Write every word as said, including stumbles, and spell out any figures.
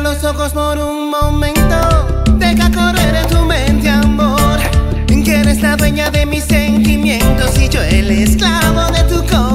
Cierra los ojos por un momento, deja correr en tu mente, amor. Que eres la dueña de mis sentimientos y yo el esclavo de tu corazón.